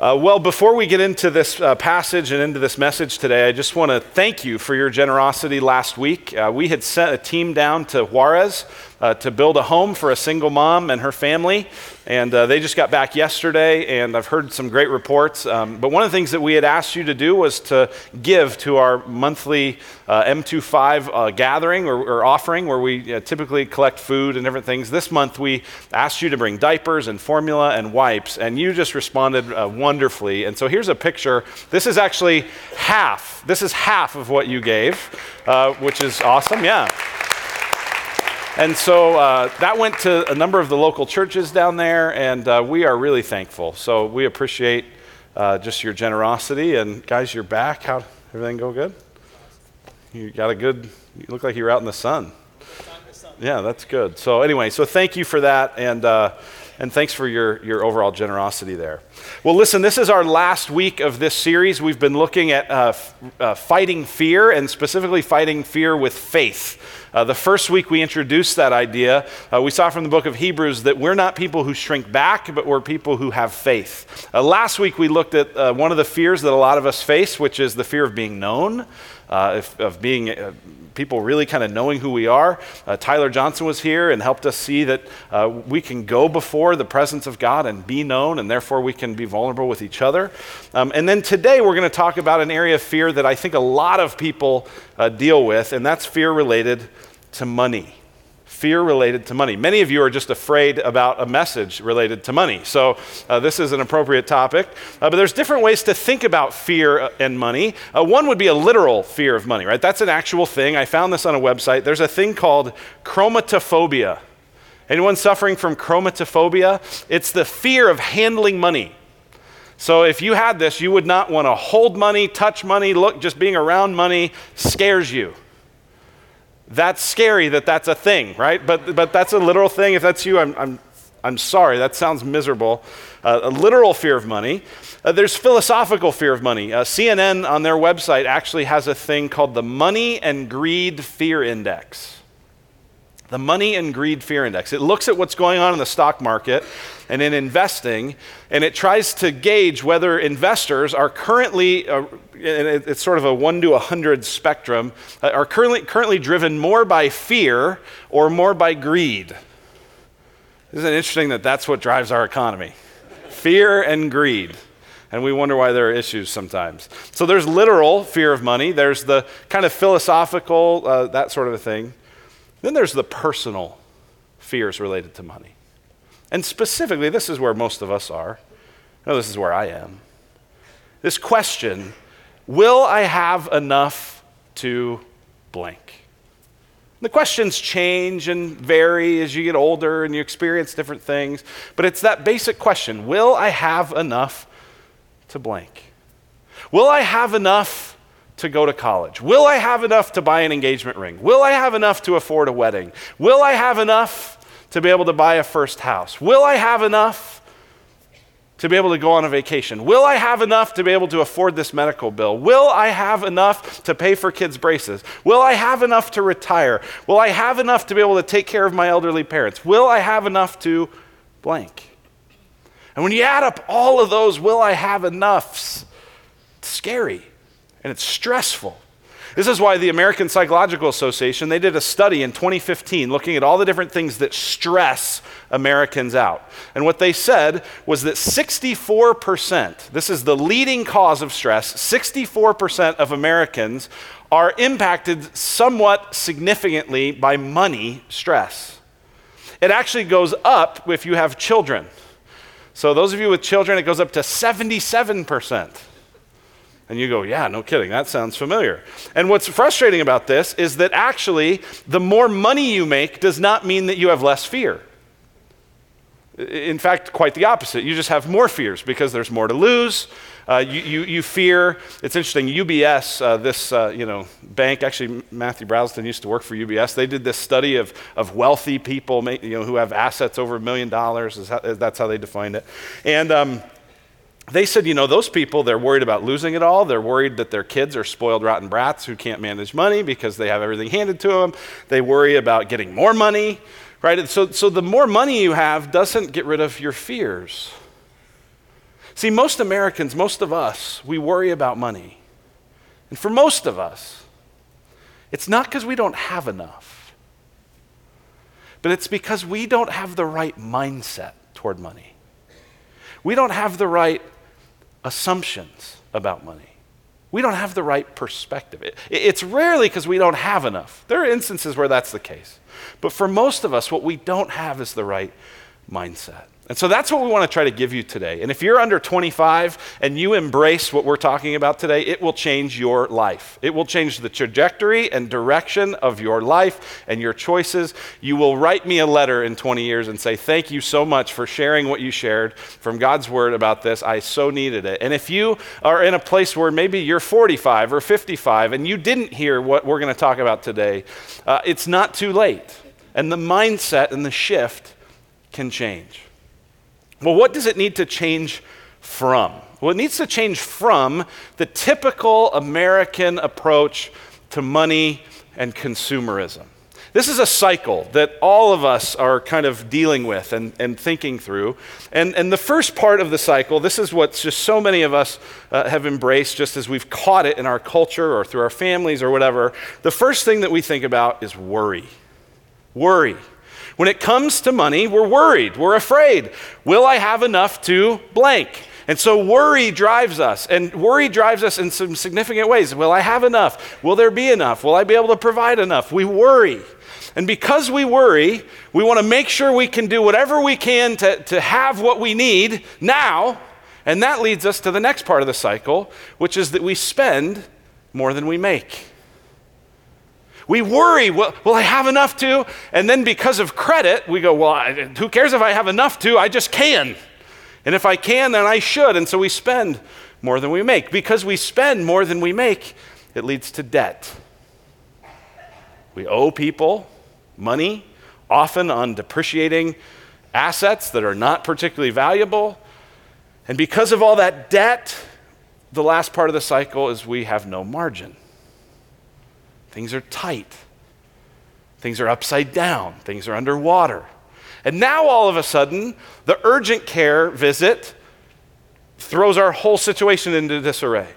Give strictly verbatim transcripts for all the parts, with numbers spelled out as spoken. Uh, well, before we get into this uh, passage and into this message today, I just want to thank you for your generosity last week. Uh, we had sent a team down to Juarez uh, to build a home for a single mom and her family, and uh, they just got back yesterday, and I've heard some great reports. Um, but one of the things that we had asked you to do was to give to our monthly uh, M twenty-five uh, gathering or, or offering, where we uh, typically collect food and different things. This month, we asked you to bring diapers and formula and wipes, and you just responded uh, one wonderfully. And so here's a picture. This is actually half. This is half of what you gave, uh, which is awesome. Yeah. And so uh, that went to a number of the local churches down there, and uh, we are really thankful. So we appreciate uh, just your generosity. And guys, you're back. How'd everything go? Good? You got a good, you look like you were out in the sun. Yeah, that's good. So anyway, so thank you for that. And, uh, And thanks for your, your overall generosity there. Well, listen, this is our last week of this series. We've been looking at uh, f- uh, fighting fear, and specifically fighting fear with faith. Uh, the first week we introduced that idea. Uh, we saw from the book of Hebrews that we're not people who shrink back, but we're people who have faith. Uh, last week we looked at uh, one of the fears that a lot of us face, which is the fear of being known. Uh, if, of being uh, people really kind of knowing who we are. Uh, Tyler Johnson was here and helped us see that uh, we can go before the presence of God and be known, and therefore we can be vulnerable with each other. Um, and then today we're going to talk about an area of fear that I think a lot of people uh, deal with, and that's fear related to money. Fear related to money. Many of you are just afraid about a message related to money. So uh, this is an appropriate topic. Uh, but there's different ways to think about fear and money. Uh, one would be a literal fear of money, right? That's an actual thing. I found this on a website. There's a thing called chromatophobia. Anyone suffering from chromatophobia? It's the fear of handling money. So if you had this, you would not want to hold money, touch money, look, just being around money scares you. That's scary that that's a thing, right? But but that's a literal thing. If that's you, I'm I'm I'm sorry. That sounds miserable. Uh, a literal fear of money. Uh, there's philosophical fear of money. Uh, C N N on their website actually has a thing called the Money and Greed Fear Index. The Money and Greed Fear Index. It looks at what's going on in the stock market and in investing, and it tries to gauge whether investors are currently, uh, it's sort of a one to one hundred spectrum, uh, are currently currently driven more by fear or more by greed. Isn't it interesting that that's what drives our economy? Fear and greed. And we wonder why there are issues sometimes. So there's literal fear of money. There's the kind of philosophical, uh, that sort of a thing. Then there's the personal fears related to money. And specifically, this is where most of us are. No, this is where I am. This question, will I have enough to blank? The questions change and vary as you get older and you experience different things, but it's that basic question, will I have enough to blank? Will I have enough to go to college? Will I have enough to buy an engagement ring? Will I have enough to afford a wedding? Will I have enough to be able to buy a first house? Will I have enough to be able to go on a vacation? Will I have enough to be able to afford this medical bill? Will I have enough to pay for kids' braces? Will I have enough to retire? Will I have enough to be able to take care of my elderly parents? Will I have enough to blank? And when you add up all of those will I have enoughs, it's scary and it's stressful. This is why the American Psychological Association, they did a study in twenty fifteen looking at all the different things that stress Americans out. And what they said was that sixty-four percent, this is the leading cause of stress, sixty-four percent of Americans are impacted somewhat significantly by money stress. It actually goes up if you have children. So those of you with children, it goes up to seventy-seven percent. And you go, yeah, no kidding, that sounds familiar. And what's frustrating about this is that actually the more money you make does not mean that you have less fear. In fact, quite the opposite. You just have more fears because there's more to lose. Uh, you, you you fear, it's interesting, U B S, uh, this uh, you know bank, actually Matthew Brousson used to work for U B S. They did this study of of wealthy people make, you know, who have assets over a million dollars, that's how they defined it. And um they said, you know, those people, they're worried about losing it all. They're worried that their kids are spoiled, rotten brats who can't manage money because they have everything handed to them. They worry about getting more money, right? So, so the more money you have doesn't get rid of your fears. See, most Americans, most of us, we worry about money. And for most of us, it's not because we don't have enough, but it's because we don't have the right mindset toward money. We don't have the right assumptions about money. We don't have the right perspective. It, it's rarely because we don't have enough. There are instances where that's the case. But for most of us, what we don't have is the right mindset. And so that's what we want to try to give you today. And if you're under twenty-five and you embrace what we're talking about today, it will change your life. It will change the trajectory and direction of your life and your choices. You will write me a letter in twenty years and say, thank you so much for sharing what you shared from God's word about this. I so needed it. And if you are in a place where maybe you're forty-five or fifty-five and you didn't hear what we're going to talk about today, uh, it's not too late. And the mindset and the shift can change. Well, what does it need to change from? Well, it needs to change from the typical American approach to money and consumerism. This is a cycle that all of us are kind of dealing with and, and thinking through. And, and the first part of the cycle, this is what just so many of us uh, have embraced just as we've caught it in our culture or through our families or whatever. The first thing that we think about is worry. Worry. When it comes to money, we're worried, we're afraid. Will I have enough to blank? And so worry drives us, and worry drives us in some significant ways. Will I have enough? Will there be enough? Will I be able to provide enough? We worry. And because we worry, we want to make sure we can do whatever we can to, to have what we need now, and that leads us to the next part of the cycle, which is that we spend more than we make. We worry, will, will I have enough to? And then because of credit, we go, well, I, who cares if I have enough to? I just can. And if I can, then I should. And so we spend more than we make. Because we spend more than we make, it leads to debt. We owe people money, often on depreciating assets that are not particularly valuable. And because of all that debt, the last part of the cycle is we have no margin. Things are tight. Things are upside down. Things are underwater. And now all of a sudden, the urgent care visit throws our whole situation into disarray.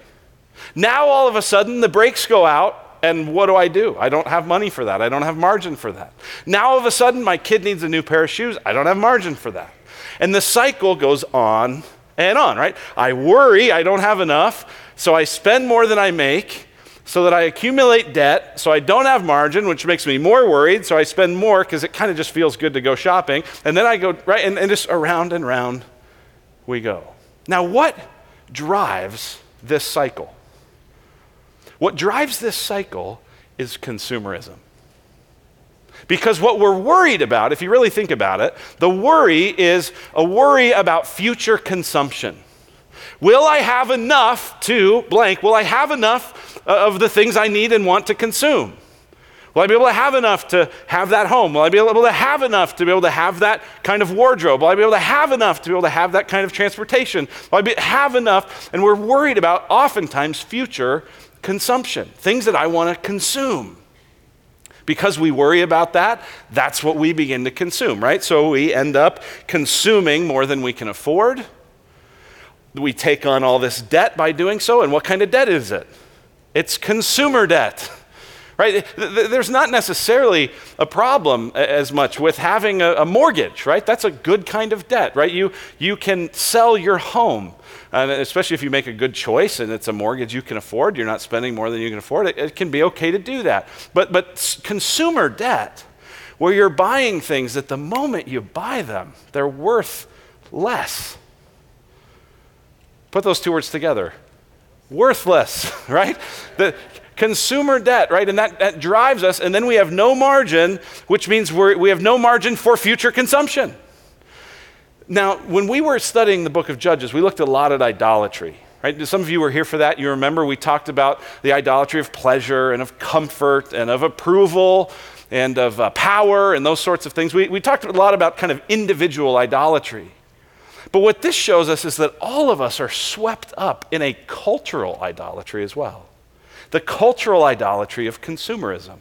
Now all of a sudden, the brakes go out, and what do I do? I don't have money for that. I don't have margin for that. Now all of a sudden, my kid needs a new pair of shoes. I don't have margin for that. And the cycle goes on and on, right? I worry I don't have enough, so I spend more than I make, so that I accumulate debt, so I don't have margin, which makes me more worried, so I spend more because it kind of just feels good to go shopping, and then I go, right, and, and just around and round we go. Now, what drives this cycle? What drives this cycle is consumerism. Because what we're worried about, if you really think about it, the worry is a worry about future consumption. Will I have enough to blank? Will I have enough of the things I need and want to consume? Will I be able to have enough to have that home? Will I be able to have enough to be able to have that kind of wardrobe? Will I be able to have enough to be able to have that kind of transportation? Will I be, have enough? And we're worried about oftentimes future consumption, things that I want to consume. Because we worry about that, that's what we begin to consume, right? So we end up consuming more than we can afford. We take on all this debt by doing so, and what kind of debt is it? It's consumer debt, right? There's not necessarily a problem as much with having a mortgage, right? That's a good kind of debt, right? You you can sell your home, and especially if you make a good choice and it's a mortgage you can afford, you're not spending more than you can afford, it, it can be okay to do that. But but consumer debt, where you're buying things that the moment you buy them, they're worth less. Put those two words together, worthless, right? The consumer debt, right? And that, that drives us, and then we have no margin, which means we're, we have no margin for future consumption. Now, when we were studying the book of Judges, we looked a lot at idolatry, right? Some of you were here for that. You remember we talked about the idolatry of pleasure and of comfort and of approval and of uh, power and those sorts of things. We, we talked a lot about kind of individual idolatry. But what this shows us is that all of us are swept up in a cultural idolatry as well. The cultural idolatry of consumerism.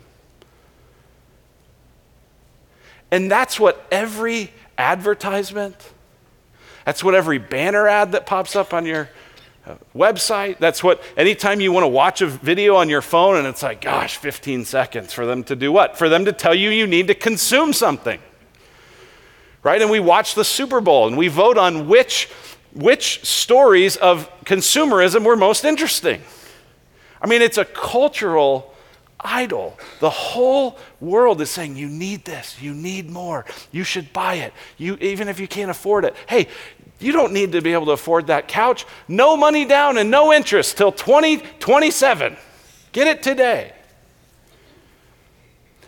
And that's what every advertisement, That's what every banner ad that pops up on your website, that's what, anytime you want to watch a video on your phone and it's like, gosh, fifteen seconds for them to do what? For them to tell you you need to consume something, right? And we watch the Super Bowl and we vote on which which stories of consumerism were most interesting. I mean, it's a cultural idol. The whole world is saying, you need this, you need more, you should buy it, you even if you can't afford it. Hey, you don't need to be able to afford that couch. No money down and no interest till twenty twenty-seven. Get it today.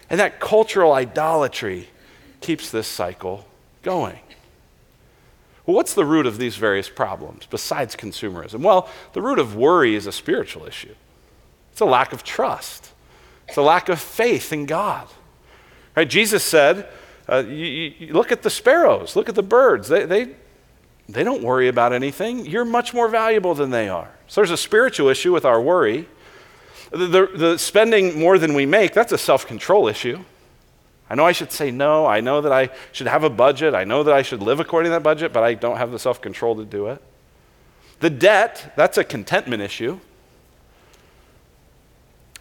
And that cultural idolatry keeps this cycle going. Well, what's the root of these various problems besides consumerism? Well, the root of worry is a spiritual issue. It's a lack of trust. It's a lack of faith in God. Right? Jesus said, uh, you, you look at the sparrows, look at the birds. They, they, they don't worry about anything. You're much more valuable than they are. So there's a spiritual issue with our worry. The, the, the spending more than we make, that's a self-control issue. I know I should say no. I know that I should have a budget. I know that I should live according to that budget, but I don't have the self-control to do it. The debt, that's a contentment issue.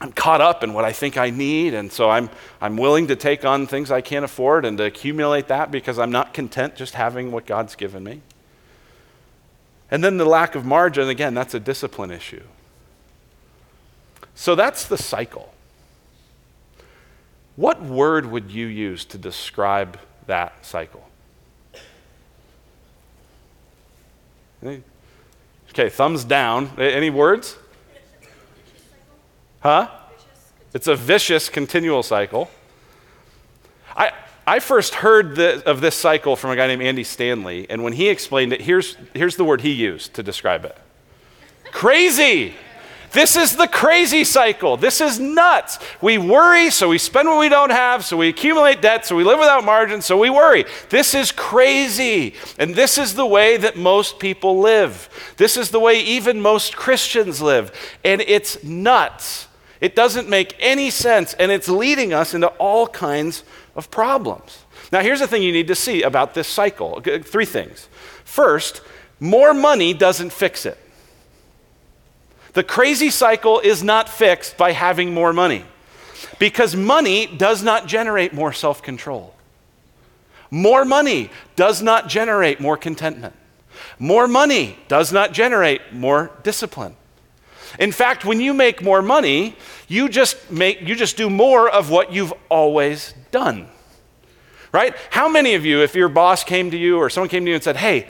I'm caught up in what I think I need, and so I'm I'm willing to take on things I can't afford and to accumulate that because I'm not content just having what God's given me. And then the lack of margin, again, that's a discipline issue. So that's the cycle. What word would you use to describe that cycle? Okay, thumbs down. Any words? Huh? It's a vicious continual cycle. I I first heard the, of this cycle from a guy named Andy Stanley, and when he explained it, here's here's the word he used to describe it. Crazy. This is the crazy cycle. This is nuts. We worry, so we spend what we don't have, so we accumulate debt, so we live without margin, so we worry. This is crazy. And this is the way that most people live. This is the way even most Christians live. And it's nuts. It doesn't make any sense, and it's leading us into all kinds of problems. Now, here's the thing you need to see about this cycle. Three things. First, more money doesn't fix it. The crazy cycle is not fixed by having more money, because money does not generate more self-control. More money does not generate more contentment. More money does not generate more discipline. In fact, when you make more money, you just make you just do more of what you've always done. Right? How many of you, if your boss came to you or someone came to you and said, "Hey,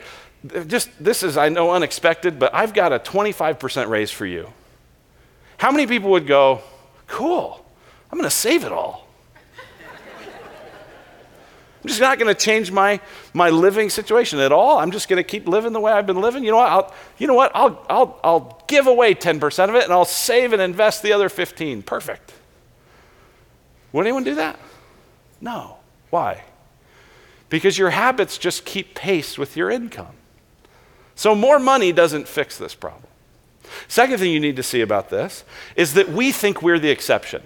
Just this is, I know, unexpected, but I've got a twenty-five percent raise for you." How many people would go, "Cool, I'm going to save it all. I'm just not going to change my my living situation at all. I'm just going to keep living the way I've been living. You know what? I'll, you know what? I'll I'll I'll give away ten percent of it, and I'll save and invest the other fifteen. Perfect." Would anyone do that? No. Why? Because your habits just keep pace with your income. So more money doesn't fix this problem. Second thing you need to see about this is that we think we're the exception.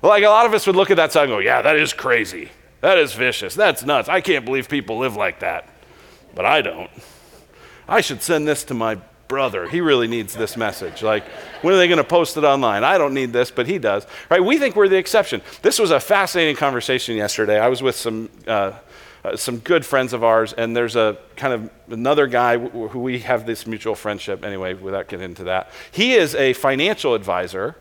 Like a lot of us would look at that side and go, "Yeah, that is crazy. That is vicious. That's nuts. I can't believe people live like that. But I don't. I should send this to my brother. He really needs this message. Like, when are they going to post it online? I don't need this, but he does." Right? We think we're the exception. This was a fascinating conversation yesterday. I was with some... Uh, Uh, some good friends of ours, and there's a kind of another guy w- who we have this mutual friendship anyway, without getting into that. He is a financial advisor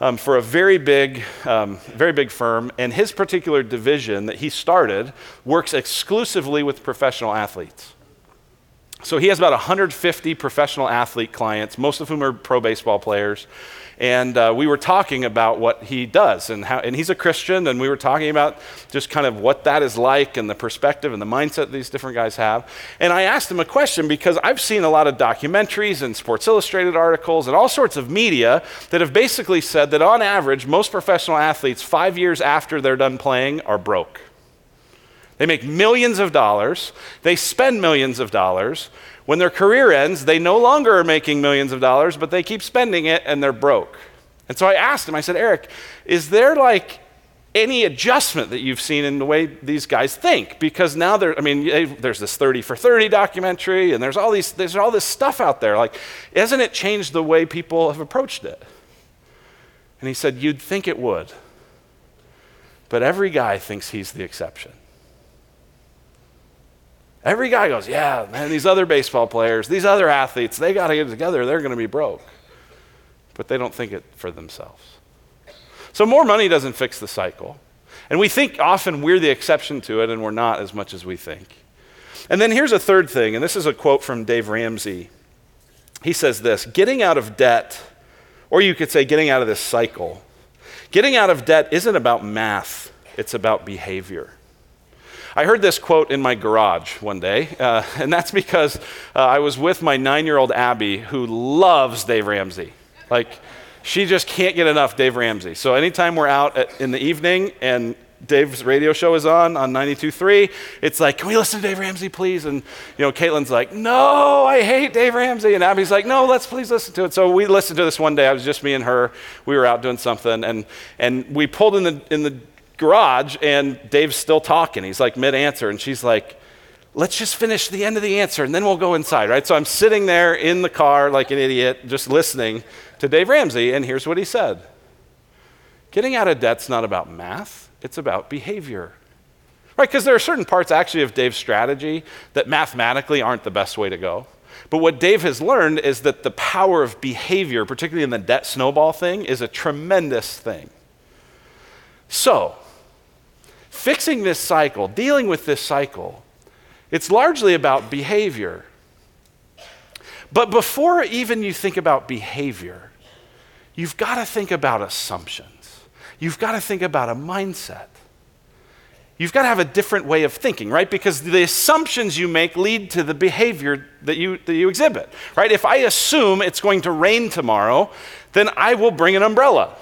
um, for a very big, um, very big firm, and his particular division that he started works exclusively with professional athletes. So he has about one hundred fifty professional athlete clients, most of whom are pro baseball players. And uh, we were talking about what he does, and how, and he's a Christian, and we were talking about just kind of what that is like and the perspective and the mindset these different guys have. And I asked him a question because I've seen a lot of documentaries and Sports Illustrated articles and all sorts of media that have basically said that on average, most professional athletes five years after they're done playing are broke. They make millions of dollars, they spend millions of dollars. When their career ends, they no longer are making millions of dollars, but they keep spending it and they're broke. And so I asked him, I said, "Eric, is there like any adjustment that you've seen in the way these guys think, because now there, I mean, they, there's this thirty for thirty documentary, and there's all these, there's all this stuff out there. Like, hasn't it changed the way people have approached it? And he said, you'd think it would, but every guy thinks he's the exception. Every guy goes, yeah, man, these other baseball players, these other athletes, they got to get it together, they're going to be broke. But they don't think it for themselves. So more money doesn't fix the cycle. And we think often we're the exception to it, and we're not as much as we think. And then here's a third thing, and this is a quote from Dave Ramsey. He says this, getting out of debt, or you could say getting out of this cycle, getting out of debt isn't about math, it's about behavior. I heard this quote in my garage one day, uh, and that's because uh, I was with my nine-year-old Abby, who loves Dave Ramsey. Like, she just can't get enough Dave Ramsey. So anytime we're out at, in the evening and Dave's radio show is on, on ninety-two point three, it's like, can we listen to Dave Ramsey, please? And, you know, Caitlin's like, no, I hate Dave Ramsey. And Abby's like, no, let's please listen to it. So we listened to this one day. It was just me and her. We were out doing something, and and we pulled in the in the... garage, and Dave's still talking. He's like mid-answer, and she's like, let's just finish the end of the answer, and then we'll go inside, right? So I'm sitting there in the car like an idiot, just listening to Dave Ramsey, and here's what he said. Getting out of debt's not about math, it's about behavior, right? Because there are certain parts actually of Dave's strategy that mathematically aren't the best way to go. But what Dave has learned is that the power of behavior, particularly in the debt snowball thing, is a tremendous thing. So, fixing this cycle, dealing with this cycle, it's largely about behavior. But before even you think about behavior, you've got to think about assumptions. You've got to think about a mindset. You've got to have a different way of thinking, right? Because the assumptions you make lead to the behavior that you that you exhibit, right? If I assume it's going to rain tomorrow, then I will bring an umbrella.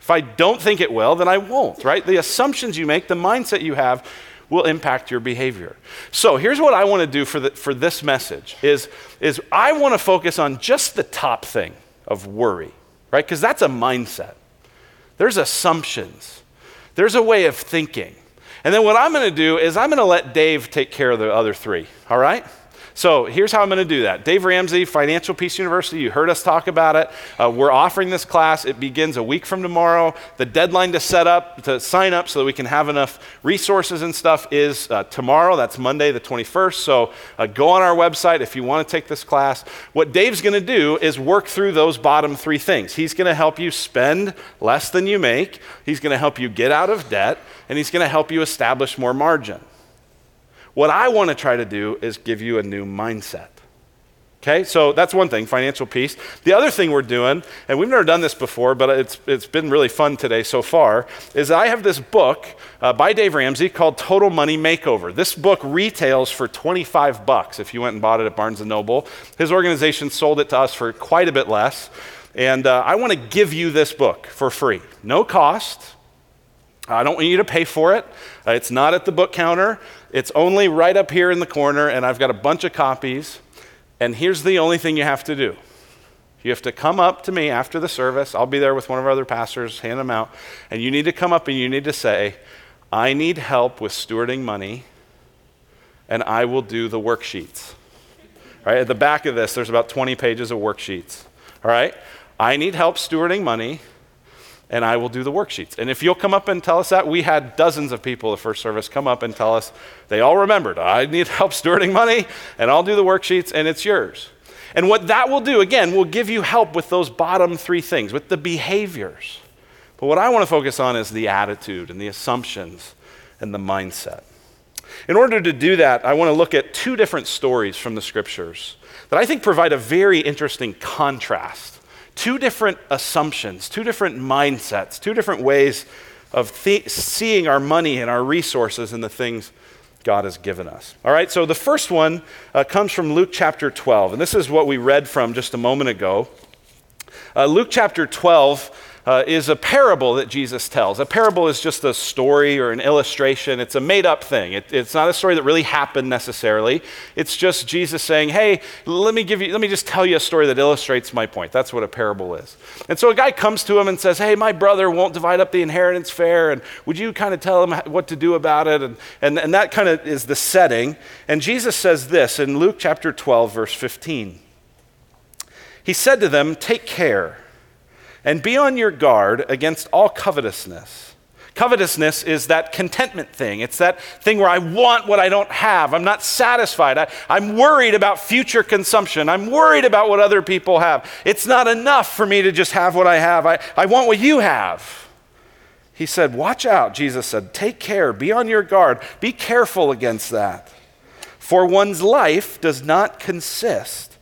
If I don't think it will, then I won't, right? The assumptions you make, the mindset you have, will impact your behavior. So here's what I want to do for the, for this message is, is I want to focus on just the top thing of worry, right? Because that's a mindset. There's assumptions. There's a way of thinking. And then what I'm going to do is I'm going to let Dave take care of the other three, all right? So here's how I'm going to do that. Dave Ramsey, Financial Peace University, you heard us talk about it. Uh, we're offering this class. It begins a week from tomorrow. The deadline to set up, to sign up so that we can have enough resources and stuff is uh, tomorrow. That's Monday the twenty-first. So uh, go on our website if you want to take this class. What Dave's going to do is work through those bottom three things. He's going to help you spend less than you make. He's going to help you get out of debt. And he's going to help you establish more margin. What I want to try to do is give you a new mindset, okay? So that's one thing, financial peace. The other thing we're doing, and we've never done this before, but it's it's been really fun today so far, is I have this book uh, by Dave Ramsey called Total Money Makeover. This book retails for twenty-five bucks if you went and bought it at Barnes and Noble. His organization sold it to us for quite a bit less, and uh, I want to give you this book for free, no cost. I don't want you to pay for it. Uh, it's not at the book counter. It's only right up here in the corner, and I've got a bunch of copies. And here's the only thing you have to do. You have to come up to me after the service. I'll be there with one of our other pastors, hand them out. And you need to come up and you need to say, I need help with stewarding money, and I will do the worksheets. All right, at the back of this, there's about twenty pages of worksheets. All right, I need help stewarding money, and I will do the worksheets. And if you'll come up and tell us that, we had dozens of people the first service come up and tell us, they all remembered, I need help stewarding money, and I'll do the worksheets, and it's yours. And what that will do, again, will give you help with those bottom three things, with the behaviors. But what I want to focus on is the attitude and the assumptions and the mindset. In order to do that, I want to look at two different stories from the scriptures that I think provide a very interesting contrast. Two different assumptions, two different mindsets, two different ways of th- seeing our money and our resources and the things God has given us. All right, so the first one uh, comes from Luke chapter twelve, and this is what we read from just a moment ago. Uh, Luke chapter twelve uh, is a parable that Jesus tells. A parable is just a story or an illustration. It's a made-up thing. It, it's not a story that really happened necessarily. It's just Jesus saying, hey, let me give you, let me just tell you a story that illustrates my point. That's what a parable is. And so a guy comes to him and says, hey, my brother won't divide up the inheritance fair, and would you kind of tell him what to do about it? And, and, and that kind of is the setting. And Jesus says this in Luke chapter twelve, verse fifteen. He said to them, take care and be on your guard against all covetousness. Covetousness is that contentment thing. It's that thing where I want what I don't have. I'm not satisfied. I, I'm worried about future consumption. I'm worried about what other people have. It's not enough for me to just have what I have. I, I want what you have. He said, watch out, Jesus said, take care, be on your guard, be careful against that. For one's life does not consist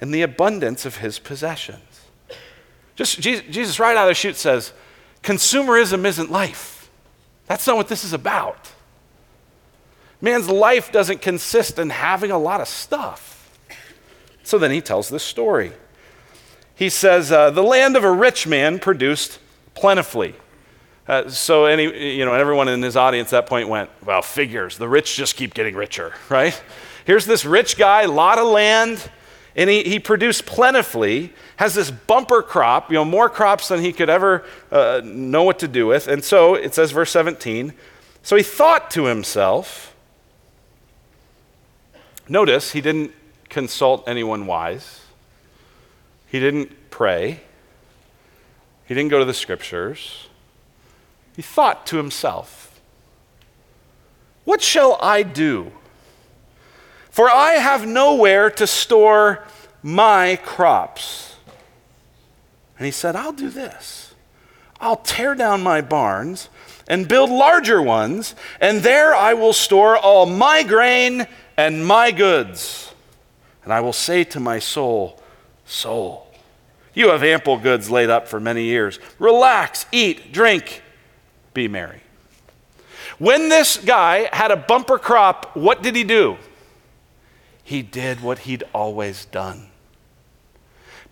and the abundance of his possessions. Just Jesus right out of the chute says, consumerism isn't life. That's not what this is about. Man's life doesn't consist in having a lot of stuff. So then he tells this story. He says, uh, the land of a rich man produced plentifully. Uh, so any, you know, everyone in his audience at that point went, well, figures, the rich just keep getting richer, right? Here's this rich guy, lot of land, and he, he produced plentifully, has this bumper crop, you know, more crops than he could ever uh, know what to do with. And so it says, verse seventeen, so he thought to himself, notice he didn't consult anyone wise. He didn't pray. He didn't go to the scriptures. He thought to himself, what shall I do? For I have nowhere to store my crops. And he said, I'll do this. I'll tear down my barns and build larger ones, and there I will store all my grain and my goods. And I will say to my soul, soul, you have ample goods laid up for many years. Relax, eat, drink, be merry. When this guy had a bumper crop, what did he do? He did what he'd always done.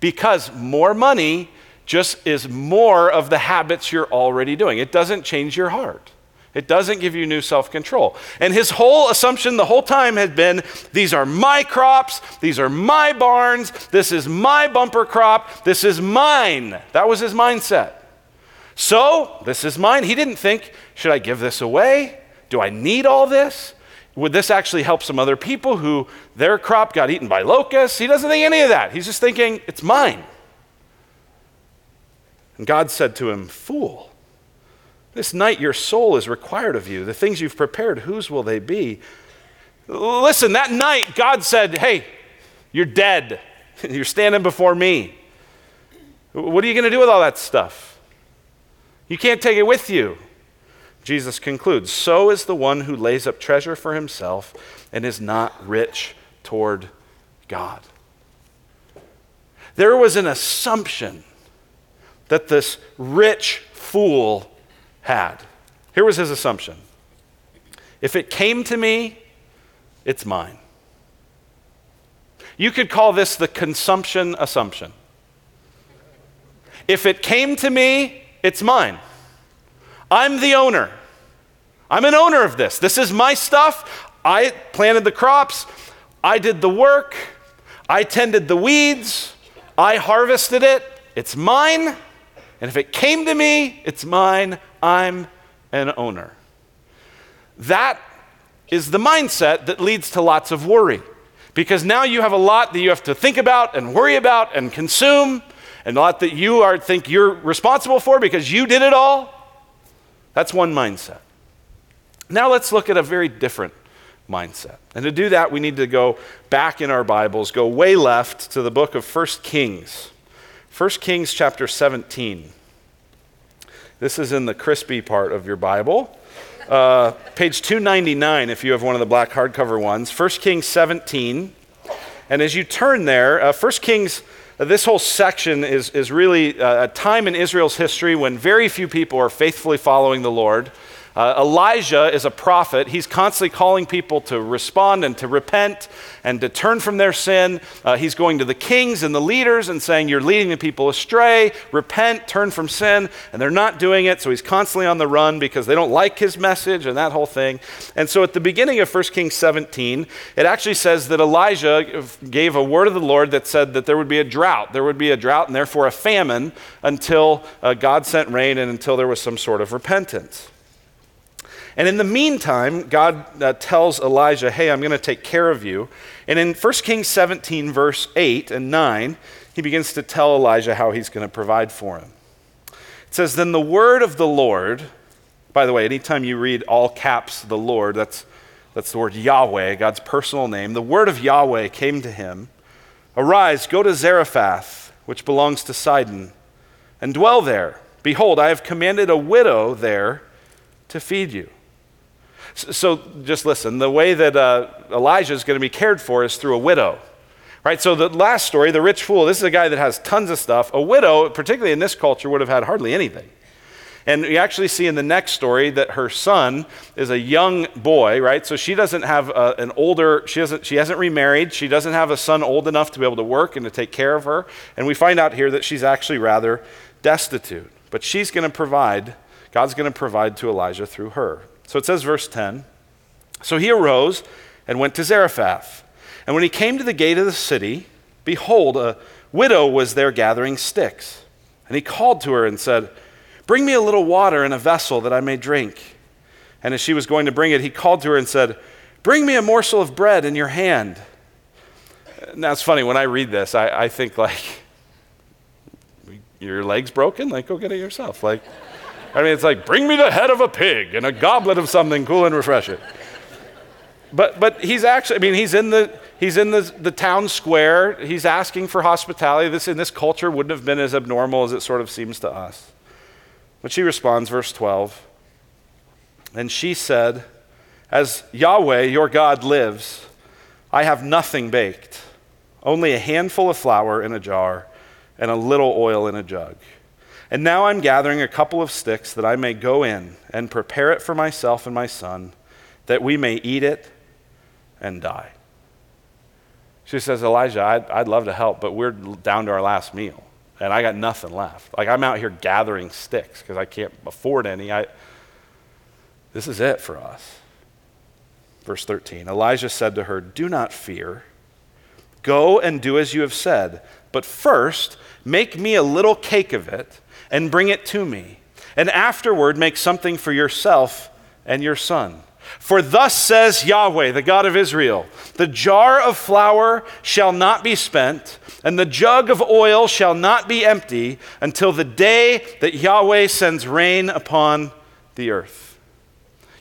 Because more money just is more of the habits you're already doing. It doesn't change your heart. It doesn't give you new self-control. And his whole assumption the whole time had been, these are my crops, these are my barns, this is my bumper crop, this is mine. That was his mindset. So, this is mine. He didn't think, should I give this away? Do I need all this? Would this actually help some other people who their crop got eaten by locusts? He doesn't think any of that. He's just thinking, it's mine. And God said to him, fool, this night your soul is required of you. The things you've prepared, whose will they be? Listen, that night God said, hey, you're dead. You're standing before me. What are you going to do with all that stuff? You can't take it with you. Jesus concludes, so is the one who lays up treasure for himself and is not rich toward God. There was an assumption that this rich fool had. Here was his assumption. If it came to me, it's mine. You could call this the consumption assumption. If it came to me, it's mine. I'm the owner. I'm an owner of this. This is my stuff. I planted the crops. I did the work. I tended the weeds. I harvested it. It's mine. And if it came to me, it's mine. I'm an owner. That is the mindset that leads to lots of worry, because now you have a lot that you have to think about and worry about and consume, and a lot that you are think you're responsible for because you did it all. That's one mindset. Now let's look at a very different mindset. And to do that, we need to go back in our Bibles, go way left to the book of First Kings. First Kings chapter seventeen. This is in the crispy part of your Bible. Uh, page two ninety-nine if you have one of the black hardcover ones. First Kings seventeen. And as you turn there, uh, First Kings this whole section is, is really a time in Israel's history when very few people are faithfully following the Lord. Uh, Elijah is a prophet. He's constantly calling people to respond and to repent and to turn from their sin. Uh, he's going to the kings and the leaders and saying, you're leading the people astray, repent, turn from sin, and they're not doing it. So he's constantly on the run because they don't like his message and that whole thing. And so at the beginning of First Kings seventeen, it actually says that Elijah gave a word of the Lord that said that there would be a drought. There would be a drought and therefore a famine until uh, God sent rain and until there was some sort of repentance. And in the meantime, God uh, tells Elijah, hey, I'm going to take care of you. And in First Kings seventeen, verse eight and nine, he begins to tell Elijah how he's going to provide for him. It says, then the word of the Lord, by the way, anytime you read all caps, the Lord, that's, that's the word Yahweh, God's personal name. The word of Yahweh came to him. Arise, go to Zarephath, which belongs to Sidon, and dwell there. Behold, I have commanded a widow there to feed you. So just listen, the way that uh, Elijah is going to be cared for is through a widow, right? So the last story, the rich fool, this is a guy that has tons of stuff. A widow, particularly in this culture, would have had hardly anything. And we actually see in the next story that her son is a young boy, right? So she doesn't have uh, an older, she doesn't, she hasn't remarried. She doesn't have a son old enough to be able to work and to take care of her. And we find out here that she's actually rather destitute, but she's going to provide, God's going to provide to Elijah through her. So it says, verse ten, so he arose and went to Zarephath. And when he came to the gate of the city, behold, a widow was there gathering sticks. And he called to her and said, bring me a little water in a vessel that I may drink. And as she was going to bring it, he called to her and said, bring me a morsel of bread in your hand. Now it's funny, when I read this, I, I think like, your leg's broken? Like, go get it yourself. Like. I mean, it's like, bring me the head of a pig and a goblet of something cool and refreshing. But but he's actually, I mean, he's in the he's in the, the town square. He's asking for hospitality. This in this culture wouldn't have been as abnormal as it sort of seems to us. But she responds, verse twelve. And she said, as Yahweh, your God, lives, I have nothing baked, only a handful of flour in a jar and a little oil in a jug. And now I'm gathering a couple of sticks that I may go in and prepare it for myself and my son, that we may eat it and die. She says, Elijah, I'd, I'd love to help, but we're down to our last meal, and I got nothing left. Like, I'm out here gathering sticks because I can't afford any. I, this is it for us. Verse thirteen, Elijah said to her, do not fear. Go and do as you have said, but first make me a little cake of it and bring it to me, and afterward make something for yourself and your son. For thus says Yahweh, the God of Israel, the jar of flour shall not be spent, and the jug of oil shall not be empty until the day that Yahweh sends rain upon the earth.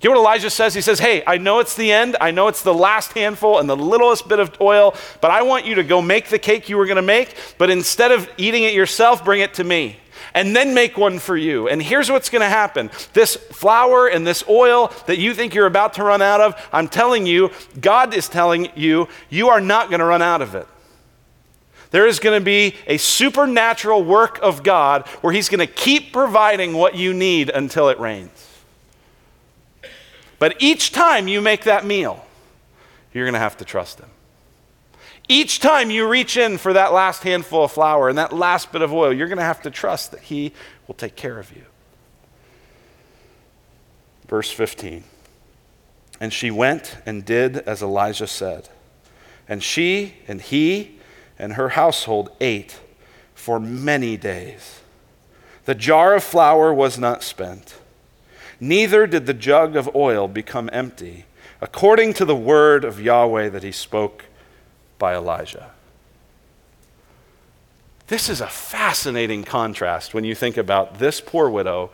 You know what Elijah says? He says, hey, I know it's the end. I know it's the last handful and the littlest bit of oil, but I want you to go make the cake you were going to make, but instead of eating it yourself, bring it to me. And then make one for you. And here's what's going to happen. This flour and this oil that you think you're about to run out of, I'm telling you, God is telling you, you are not going to run out of it. There is going to be a supernatural work of God where he's going to keep providing what you need until it rains. But each time you make that meal, you're going to have to trust him. Each time you reach in for that last handful of flour and that last bit of oil, you're going to have to trust that he will take care of you. Verse fifteen, and she went and did as Elijah said, and she and he and her household ate for many days. The jar of flour was not spent, neither did the jug of oil become empty, according to the word of Yahweh that he spoke by Elijah. This is a fascinating contrast when you think about this poor widow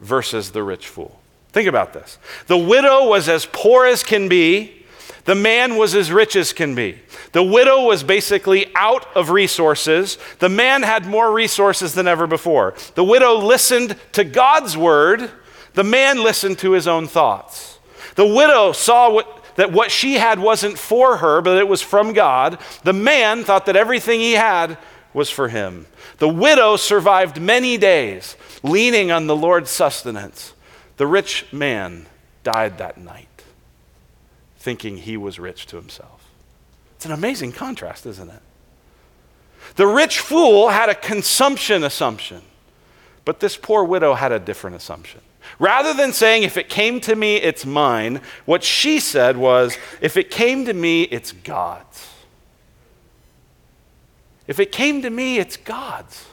versus the rich fool. Think about this. The widow was as poor as can be. The man was as rich as can be. The widow was basically out of resources. The man had more resources than ever before. The widow listened to God's word. The man listened to his own thoughts. The widow saw what that what she had wasn't for her, but it was from God. The man thought that everything he had was for him. The widow survived many days, leaning on the Lord's sustenance. The rich man died that night, thinking he was rich to himself. It's an amazing contrast, isn't it? The rich fool had a consumption assumption, but this poor widow had a different assumption. Rather than saying, if it came to me, it's mine, what she said was, if it came to me, it's God's. If it came to me, it's God's.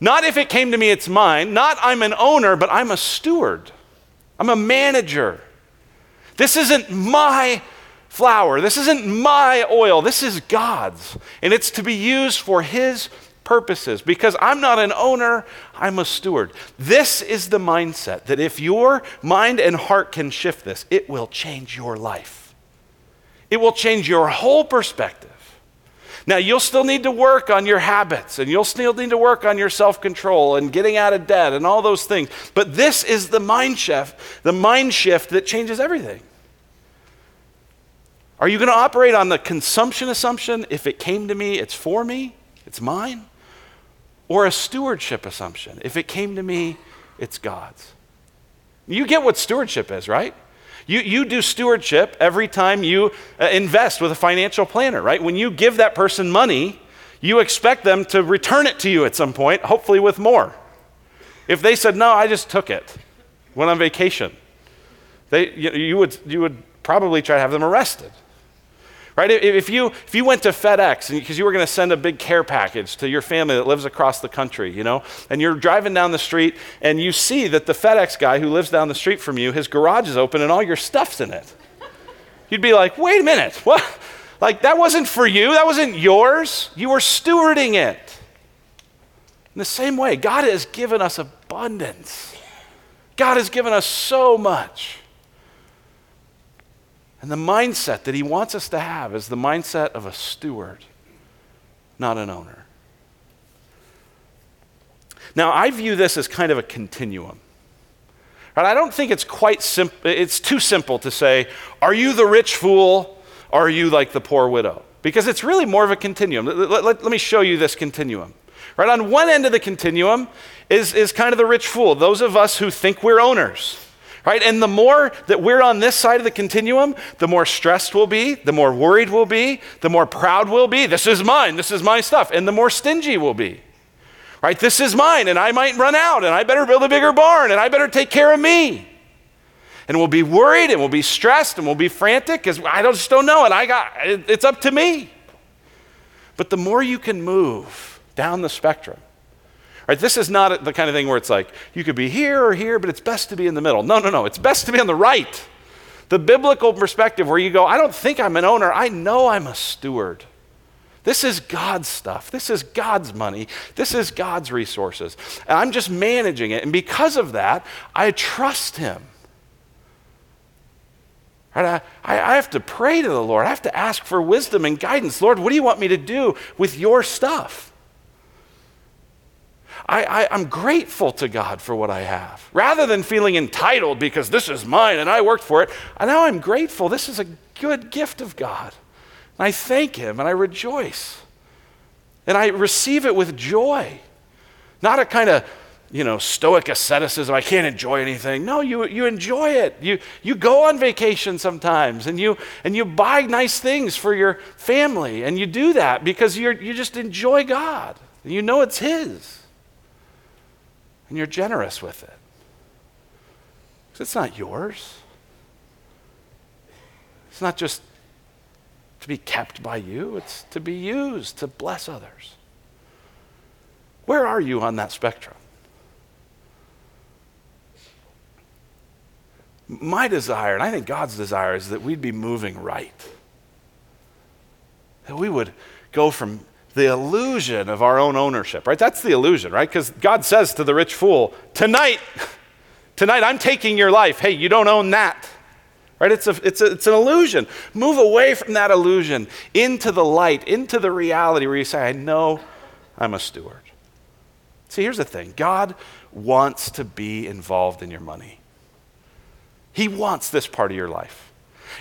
Not if it came to me, it's mine. Not I'm an owner, but I'm a steward. I'm a manager. This isn't my flour. This isn't my oil. This is God's. And it's to be used for his purposes because I'm not an owner, I'm a steward. This is the mindset that if your mind and heart can shift this, it will change your life. It will change your whole perspective. Now, you'll still need to work on your habits, and you'll still need to work on your self-control and getting out of debt and all those things. But this is the mind shift, the mind shift that changes everything. Are you going to operate on the consumption assumption? If it came to me, it's for me, it's mine. Or a stewardship assumption? If it came to me, it's God's. You get what stewardship is, right? You, you do stewardship every time you invest with a financial planner, right? When you give that person money, you expect them to return it to you at some point, hopefully with more. If they said, no, I just took it, went on vacation, they, you, you would, you would probably try to have them arrested, right? If you, if you went to FedEx because you were going to send a big care package to your family that lives across the country, you know, and you're driving down the street and you see that the FedEx guy who lives down the street from you, his garage is open and all your stuff's in it. You'd be like, wait a minute, what? Like, that wasn't for you. That wasn't yours. You were stewarding it. In the same way, God has given us abundance. God has given us so much. And the mindset that he wants us to have is the mindset of a steward, not an owner. Now, I view this as kind of a continuum. Right? I don't think it's quite simple. It's too simple to say, are you the rich fool or are you like the poor widow? Because it's really more of a continuum. Let, let, let me show you this continuum. Right? On one end of the continuum is, is kind of the rich fool, those of us who think we're owners. Right? And the more that we're on this side of the continuum, the more stressed we'll be, the more worried we'll be, the more proud we'll be. This is mine, this is my stuff. And the more stingy we'll be. Right? This is mine, and I might run out, and I better build a bigger barn, and I better take care of me. And we'll be worried, and we'll be stressed, and we'll be frantic, because I just don't know, and I got it, it's up to me. But the more you can move down the spectrum, right, this is not the kind of thing where it's like, you could be here or here, but it's best to be in the middle. No, no, no, it's best to be on the right. The biblical perspective where you go, I don't think I'm an owner, I know I'm a steward. This is God's stuff, this is God's money, this is God's resources. And I'm just managing it, and because of that, I trust him. Right, I, I have to pray to the Lord, I have to ask for wisdom and guidance. Lord, what do you want me to do with your stuff? I, I, I'm grateful to God for what I have. Rather than feeling entitled because this is mine and I worked for it, and now I'm grateful. This is a good gift of God. And I thank him and I rejoice. And I receive it with joy. Not a kind of, you know, stoic asceticism, I can't enjoy anything. No, you, you enjoy it. You, you go on vacation sometimes and you, and you buy nice things for your family and you do that because you're, you just enjoy God. And you know it's his. And you're generous with it. Because it's not yours. It's not just to be kept by you, it's to be used to bless others. Where are you on that spectrum? My desire, and I think God's desire, is that we'd be moving right. That we would go from the illusion of our own ownership, right? That's the illusion, right? Because God says to the rich fool, tonight, tonight I'm taking your life. Hey, you don't own that, right? It's, a, it's, a, it's an illusion. Move away from that illusion into the light, into the reality where you say, I know I'm a steward. See, here's the thing. God wants to be involved in your money. He wants this part of your life.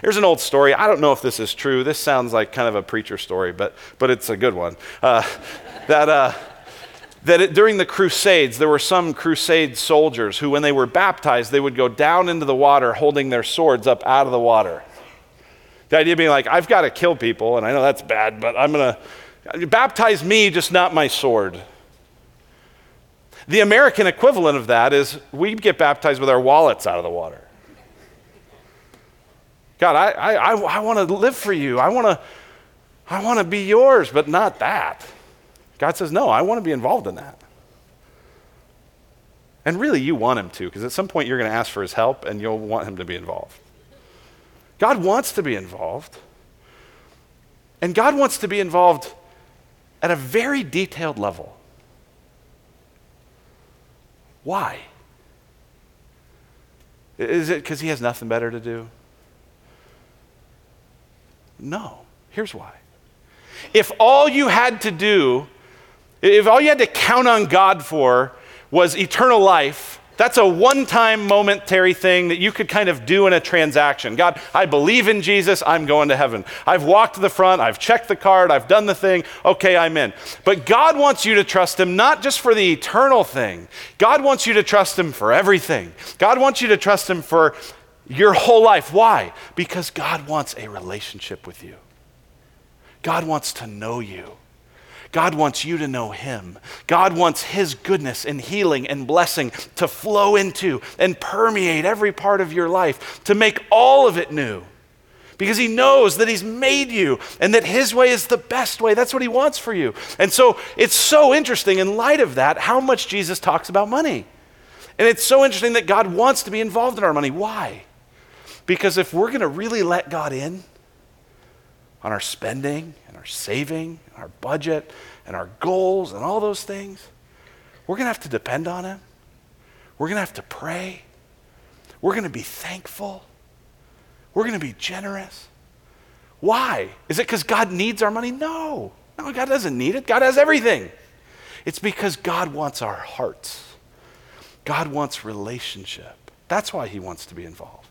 Here's an old story. I don't know if this is true. This sounds like kind of a preacher story, but but it's a good one. Uh, that uh, that it, during the Crusades, there were some Crusade soldiers who, when they were baptized, they would go down into the water holding their swords up out of the water. The idea being like, I've got to kill people, and I know that's bad, but I'm going to baptize me, just not my sword. The American equivalent of that is we get baptized with our wallets out of the water. God, I I, I, I want to live for you. I want to I want to be yours, but not that. God says, no, I want to be involved in that. And really, you want him to, because at some point you're going to ask for his help, and you'll want him to be involved. God wants to be involved. And God wants to be involved at a very detailed level. Why? Is it because he has nothing better to do? No. Here's why. If all you had to do, if all you had to count on God for was eternal life, that's a one-time momentary thing that you could kind of do in a transaction. God, I believe in Jesus, I'm going to heaven. I've walked to the front, I've checked the card, I've done the thing, okay, I'm in. But God wants you to trust him not just for the eternal thing. God wants you to trust him for everything. God wants you to trust him for your whole life. Why? Because God wants a relationship with you. God wants to know you. God wants you to know him. God wants his goodness and healing and blessing to flow into and permeate every part of your life, to make all of it new, because he knows that he's made you and that his way is the best way. That's what he wants for you. And so it's so interesting in light of that how much Jesus talks about money. And it's so interesting that God wants to be involved in our money. Why? Because if we're going to really let God in on our spending and our saving, and our budget and our goals and all those things, we're going to have to depend on him. We're going to have to pray. We're going to be thankful. We're going to be generous. Why? Is it because God needs our money? No. No, God doesn't need it. God has everything. It's because God wants our hearts. God wants relationship. That's why he wants to be involved.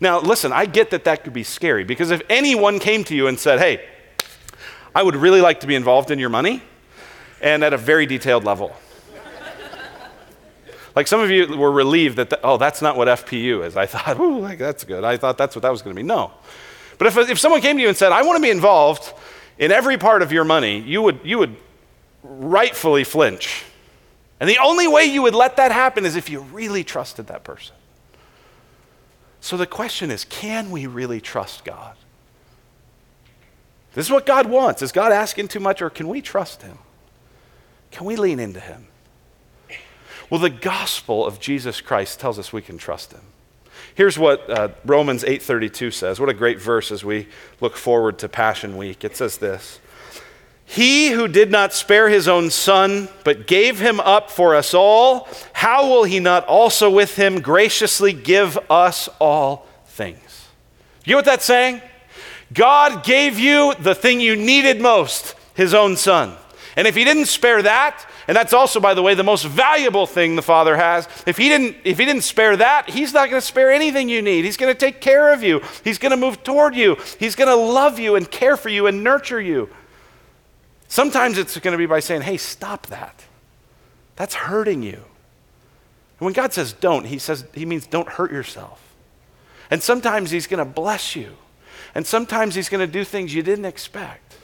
Now, listen, I get that that could be scary, because if anyone came to you and said, hey, I would really like to be involved in your money, and at a very detailed level. Like some of you were relieved that, the, oh, that's not what F P U is. I thought, ooh, like, that's good. I thought that's what that was going to be. No. But if, if someone came to you and said, I want to be involved in every part of your money, you would you would rightfully flinch. And the only way you would let that happen is if you really trusted that person. So the question is, can we really trust God? This is what God wants. Is God asking too much, or can we trust him? Can we lean into him? Well, the gospel of Jesus Christ tells us we can trust him. Here's what uh, Romans eight thirty-two says. What a great verse as we look forward to Passion Week. It says this: he who did not spare his own son, but gave him up for us all, how will he not also with him graciously give us all things? You know what that's saying? God gave you the thing you needed most, his own son. And if he didn't spare that, and that's also, by the way, the most valuable thing the Father has, if he didn't, if he didn't spare that, he's not going to spare anything you need. He's going to take care of you. He's going to move toward you. He's going to love you and care for you and nurture you. Sometimes it's going to be by saying, hey, stop that. That's hurting you. And when God says don't, he says he means don't hurt yourself. And sometimes he's going to bless you. And sometimes he's going to do things you didn't expect.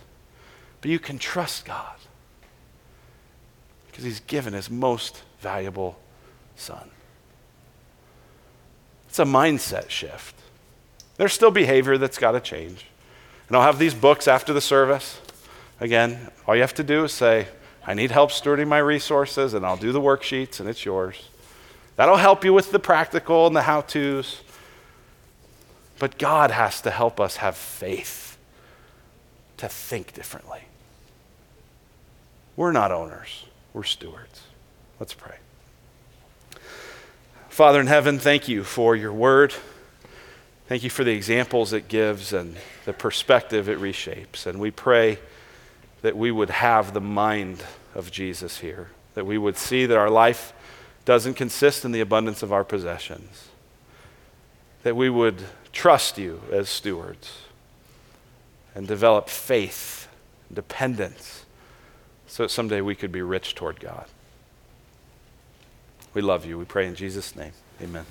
But you can trust God, because he's given his most valuable son. It's a mindset shift. There's still behavior that's got to change. And I'll have these books after the service. Again, all you have to do is say, I need help stewarding my resources, and I'll do the worksheets, and it's yours. That'll help you with the practical and the how-tos. But God has to help us have faith to think differently. We're not owners. We're stewards. Let's pray. Father in heaven, thank you for your word. Thank you for the examples it gives and the perspective it reshapes. And we pray that we would have the mind of Jesus here, that we would see that our life doesn't consist in the abundance of our possessions, that we would trust you as stewards and develop faith, dependence, so that someday we could be rich toward God. We love you. We pray in Jesus' name. Amen.